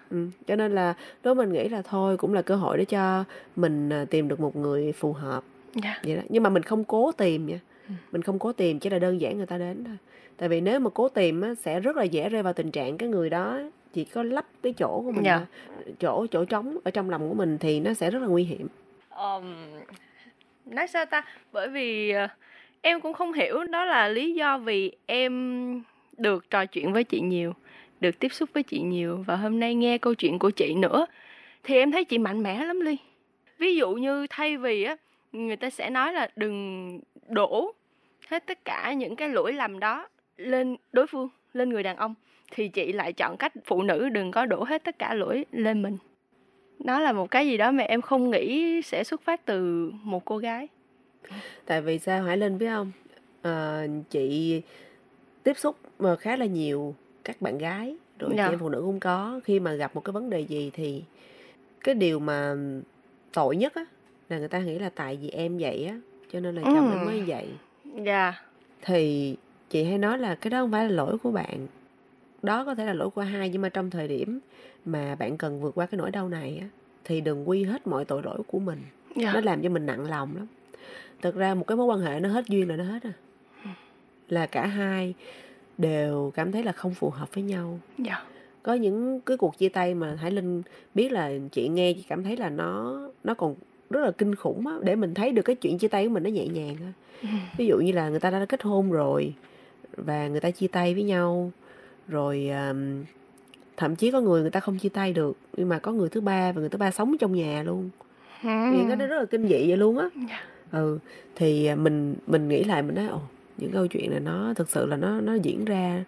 Cho nên là lúc mình nghĩ là thôi cũng là cơ hội để cho mình tìm được một người phù hợp. Vậy đó. Nhưng mà mình không cố tìm nha. Mình không cố tìm, chỉ là đơn giản người ta đến thôi. Tại vì nếu mà cố tìm á, sẽ rất là dễ rơi vào tình trạng cái người đó chỉ có lấp cái chỗ của mình, chỗ trống ở trong lòng của mình, thì nó sẽ rất là nguy hiểm. Nói sao ta? Bởi vì em cũng không hiểu đó là lý do vì em được trò chuyện với chị nhiều, được tiếp xúc với chị nhiều, và hôm nay nghe câu chuyện của chị nữa thì em thấy chị mạnh mẽ lắm Ly. Ví dụ như thay vì á, người ta sẽ nói là đừng đổ hết tất cả những cái lỗi lầm đó lên đối phương, lên người đàn ông, thì chị lại chọn cách phụ nữ đừng có đổ hết tất cả lỗi lên mình. Nó là một cái gì đó mà em không nghĩ sẽ xuất phát từ một cô gái. Tại vì sao Hải Linh biết không? Chị tiếp xúc khá là nhiều các bạn gái, rồi chị em phụ nữ cũng có. Khi mà gặp một cái vấn đề gì thì cái điều mà tội nhất á, là người ta nghĩ là tại vì em vậy á, cho nên là chồng em mới vậy. Thì chị hay nói là cái đó không phải là lỗi của bạn. Đó có thể là lỗi của hai, nhưng mà trong thời điểm mà bạn cần vượt qua cái nỗi đau này á, thì đừng quy hết mọi tội lỗi của mình. Nó làm cho mình nặng lòng lắm. Thực ra một cái mối quan hệ nó hết duyên là nó hết à. Là cả hai đều cảm thấy là không phù hợp với nhau. Có những cái cuộc chia tay mà Hải Linh biết là chị nghe chị cảm thấy là nó còn rất là kinh khủng á, để mình thấy được cái chuyện chia tay của mình nó nhẹ nhàng á. Ví dụ như là người ta đã kết hôn rồi và người ta chia tay với nhau. Rồi thậm chí có người ta không chia tay được, nhưng mà có người thứ ba, và người thứ ba sống trong nhà luôn. Thì cái đó rất là kinh dị vậy luôn á. Thì mình nghĩ lại mình nói Những câu chuyện này nó thực sự là nó diễn ra,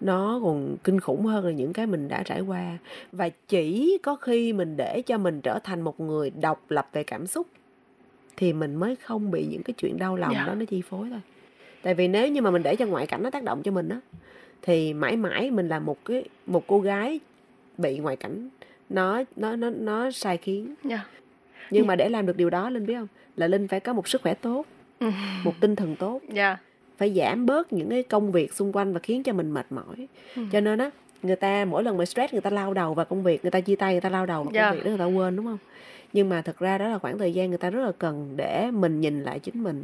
nó còn kinh khủng hơn là những cái mình đã trải qua. Và chỉ có khi mình để cho mình trở thành một người độc lập về cảm xúc thì mình mới không bị những cái chuyện đau lòng đó nó chi phối thôi. Tại vì nếu như mà mình để cho ngoại cảnh nó tác động cho mình á, thì mãi mãi mình là một cô gái bị ngoại cảnh nó sai khiến. Nhưng mà để làm được điều đó, Linh biết không, là Linh phải có một sức khỏe tốt, một tinh thần tốt, phải giảm bớt những cái công việc xung quanh và khiến cho mình mệt mỏi. Cho nên á, người ta mỗi lần mà stress người ta lao đầu vào công việc, người ta chia tay người ta lao đầu vào công việc đó, người ta quên, đúng không? Nhưng mà thật ra đó là khoảng thời gian người ta rất là cần để mình nhìn lại chính mình.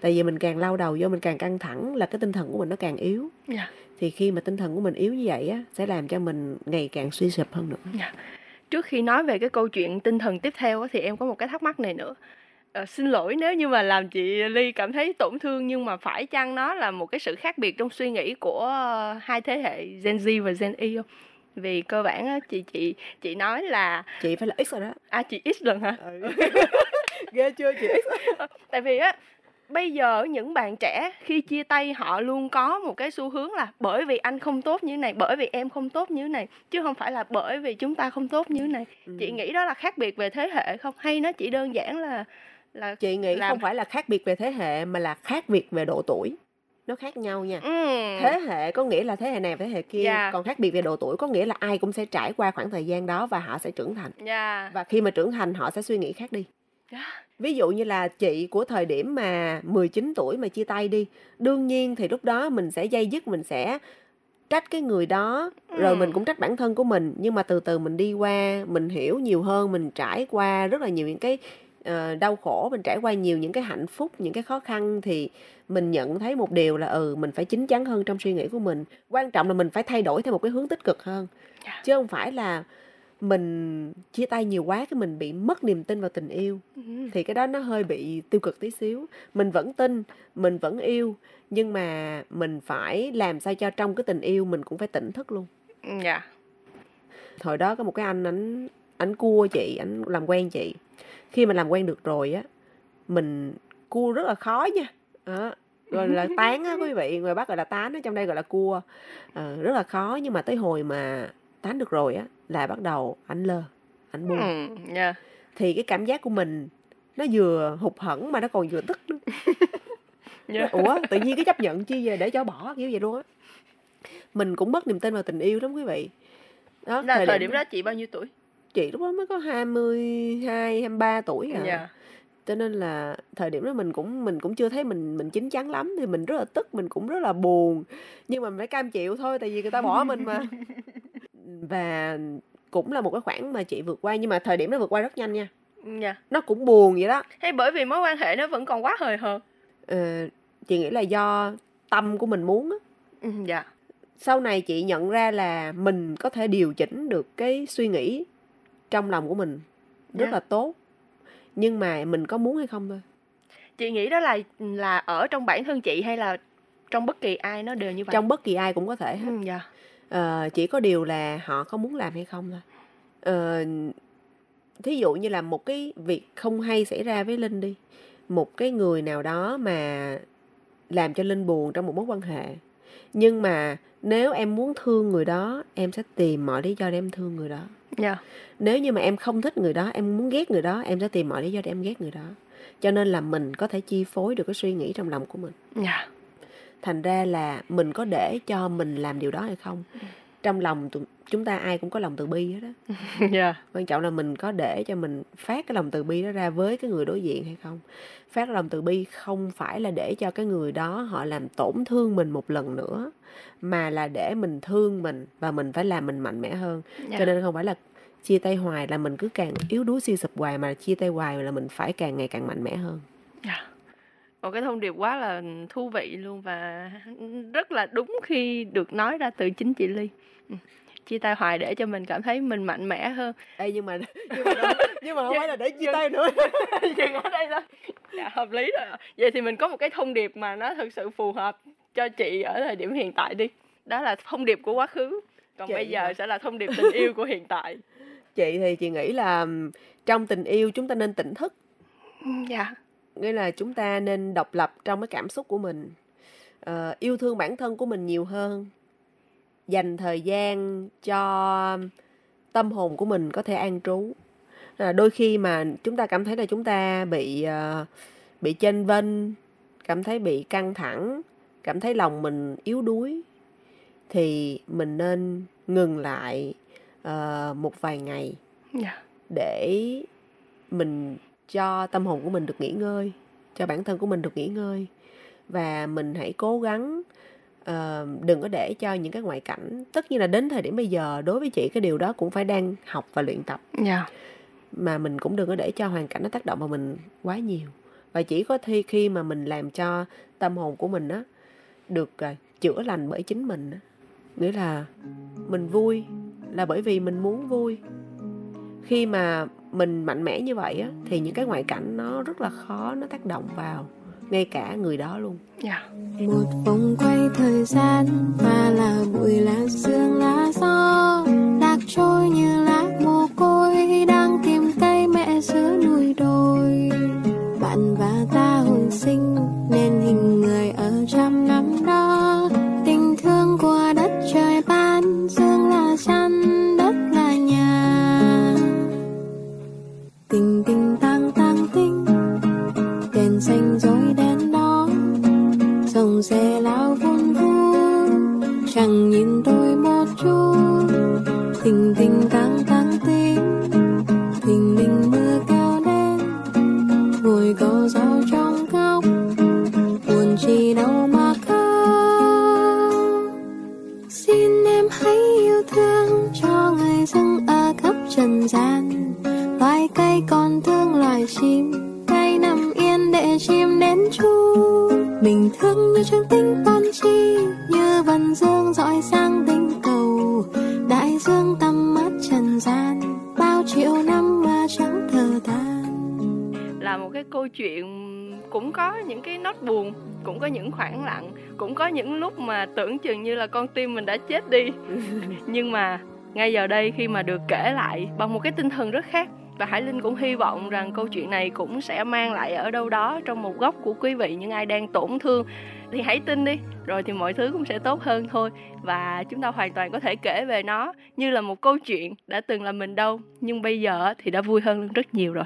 Tại vì mình càng lao đầu vô, mình càng căng thẳng là cái tinh thần của mình nó càng yếu. Thì khi mà tinh thần của mình yếu như vậy á, sẽ làm cho mình ngày càng suy sụp hơn nữa. Trước khi nói về cái câu chuyện tinh thần tiếp theo á, thì em có một cái thắc mắc này nữa. Xin lỗi nếu như mà làm chị Ly cảm thấy tổn thương, nhưng mà phải chăng nó là một cái sự khác biệt trong suy nghĩ của hai thế hệ Gen Z và Gen Y không? Vì cơ bản á, chị nói là chị phải là X rồi đó. À, chị X lần hả? Ghê chưa, chị X. Tại vì á, bây giờ những bạn trẻ khi chia tay họ luôn có một cái xu hướng là bởi vì anh không tốt như thế này, bởi vì em không tốt như thế này, chứ không phải là bởi vì chúng ta không tốt như thế này. Chị nghĩ đó là khác biệt về thế hệ không? Hay nó chỉ đơn giản là chị nghĩ không phải là khác biệt về thế hệ mà là khác biệt về độ tuổi. Nó khác nhau nha. Thế hệ có nghĩa là thế hệ này và thế hệ kia. Còn khác biệt về độ tuổi có nghĩa là ai cũng sẽ trải qua khoảng thời gian đó và họ sẽ trưởng thành. Và khi mà trưởng thành họ sẽ suy nghĩ khác đi. Ví dụ như là chị của thời điểm mà 19 tuổi mà chia tay đi, đương nhiên thì lúc đó mình sẽ day dứt, mình sẽ trách cái người đó, rồi mình cũng trách bản thân của mình. Nhưng mà từ từ mình đi qua, mình hiểu nhiều hơn, mình trải qua rất là nhiều những cái đau khổ, mình trải qua nhiều những cái hạnh phúc, những cái khó khăn, thì mình nhận thấy một điều là mình phải chín chắn hơn trong suy nghĩ của mình. Quan trọng là mình phải thay đổi theo một cái hướng tích cực hơn, chứ không phải là mình chia tay nhiều quá cái mình bị mất niềm tin vào tình yêu. Thì cái đó nó hơi bị tiêu cực tí xíu. Mình vẫn tin, mình vẫn yêu, nhưng mà mình phải làm sao cho trong cái tình yêu mình cũng phải tỉnh thức luôn. Hồi đó có một cái anh cua chị, anh làm quen chị. Khi mà làm quen được rồi á, mình cua rất là khó nha. Rồi là tán á quý vị, người Bắc gọi là tán, ở trong đây gọi là cua. Rất là khó, nhưng mà tới hồi mà tán được rồi á là bắt đầu anh lơ, anh buồn. Thì cái cảm giác của mình nó vừa hụt hẫng mà nó còn vừa tức nữa. Ủa, tự nhiên cái chấp nhận chi về để cho bỏ kiểu vậy luôn á. Mình cũng mất niềm tin vào tình yêu lắm quý vị. Đó, là thời điểm đó chị bao nhiêu tuổi? Chị lúc đó mới có 22, 23 tuổi à. Cho nên là thời điểm đó mình cũng chưa thấy mình chín chắn lắm, thì mình rất là tức, mình cũng rất là buồn, nhưng mà mình phải cam chịu thôi, tại vì người ta bỏ mình mà. Và cũng là một cái khoảng mà chị vượt qua, nhưng mà thời điểm đó vượt qua rất nhanh nha. Nó cũng buồn vậy đó. Hay bởi vì mối quan hệ nó vẫn còn quá hời hợt. Chị nghĩ là do tâm của mình muốn á. Sau này chị nhận ra là mình có thể điều chỉnh được cái suy nghĩ trong lòng của mình rất là tốt, nhưng mà mình có muốn hay không thôi. Chị nghĩ đó là ở trong bản thân chị hay là trong bất kỳ ai nó đều như vậy? Trong bất kỳ ai cũng có thể hết. Chỉ có điều là họ có muốn làm hay không thôi. Thí dụ như là một cái việc không hay xảy ra với Linh đi, một cái người nào đó mà làm cho Linh buồn trong một mối quan hệ, nhưng mà nếu em muốn thương người đó, em sẽ tìm mọi lý do để em thương người đó. Nếu như mà em không thích người đó, em muốn ghét người đó, em sẽ tìm mọi lý do để em ghét người đó. Cho nên là mình có thể chi phối được cái suy nghĩ trong lòng của mình. Thành ra là mình có để cho mình làm điều đó hay không. Trong lòng chúng ta ai cũng có lòng từ bi hết đó. Quan trọng là mình có để cho mình phát cái lòng từ bi đó ra với cái người đối diện hay không. Phát lòng từ bi không phải là để cho cái người đó họ làm tổn thương mình một lần nữa, mà là để mình thương mình và mình phải làm mình mạnh mẽ hơn. Cho nên không phải là chia tay hoài là mình cứ càng yếu đuối suy sụp hoài, mà chia tay hoài là mình phải càng ngày càng mạnh mẽ hơn. Một cái thông điệp quá là thú vị luôn và rất là đúng khi được nói ra từ chính chị Ly. Chia tay hoài để cho mình cảm thấy mình mạnh mẽ hơn. Ê, nhưng mà không phải là để chia tay nữa. Dừng ở đây thôi. Dạ, hợp lý rồi. Vậy thì mình có một cái thông điệp mà nó thực sự phù hợp cho chị ở thời điểm hiện tại đi. Đó là thông điệp của quá khứ. Còn bây giờ sẽ là thông điệp tình yêu của hiện tại. Chị thì chị nghĩ là trong tình yêu chúng ta nên tỉnh thức. Nghĩa là chúng ta nên độc lập trong cái cảm xúc của mình. yêu thương bản thân của mình nhiều hơn, dành thời gian cho tâm hồn của mình có thể an trú. Đôi khi mà chúng ta cảm thấy là chúng ta bị chênh vênh, cảm thấy bị căng thẳng, cảm thấy lòng mình yếu đuối, thì mình nên ngừng lại một vài ngày để mình cho tâm hồn của mình được nghỉ ngơi, cho bản thân của mình được nghỉ ngơi. Và mình hãy cố gắng đừng có để cho những cái ngoại cảnh. Tất nhiên là đến thời điểm bây giờ, đối với chị cái điều đó cũng phải đang học và luyện tập. Mà mình cũng đừng có để cho hoàn cảnh nó tác động vào mình quá nhiều. Và chỉ có khi mà mình làm cho tâm hồn của mình đó, được chữa lành bởi chính mình đó. Nghĩa là mình vui là bởi vì mình muốn vui. Khi mà mình mạnh mẽ như vậy á, thì những cái ngoại cảnh nó rất là khó nó tác động vào, ngay cả người đó luôn. Một vòng quay thời gian mà là bụi, là sương, là gió, lạc trôi như lá mồ côi đang tìm tay mẹ giữa núi đồi. Bạn và ta hồi sinh nên hình người ở trăm năm đó, tình thương của đất trời ban, sương là chăn, đất là nhà. Tình tình tang tinh, đèn xanh rối đen đó, dòng xe lao vun vút, chẳng nhìn tôi một chút. Tình tình tang tinh, thình lình mưa cao đen, ngồi có gió trong góc, buồn chi đâu mà khóc. Xin em hãy yêu thương cho người dân ở khắp trần gian. Loài cây còn thương loài chim, cây nằm yên để chim đến chu. Mình thương như trăng tinh con chi, như vần dương dõi sang tinh cầu. Đại dương tầm mắt trần gian, bao triệu năm mà chẳng thờ than. Là một cái câu chuyện cũng có những cái nốt buồn, cũng có những khoảng lặng, cũng có những lúc mà tưởng chừng như là con tim mình đã chết đi. Nhưng mà ngay giờ đây khi mà được kể lại bằng một cái tinh thần rất khác. Và Hải Linh cũng hy vọng rằng câu chuyện này cũng sẽ mang lại ở đâu đó trong một góc của quý vị, những ai đang tổn thương thì hãy tin đi, rồi thì mọi thứ cũng sẽ tốt hơn thôi. Và chúng ta hoàn toàn có thể kể về nó như là một câu chuyện đã từng là mình đâu, nhưng bây giờ thì đã vui hơn rất nhiều rồi.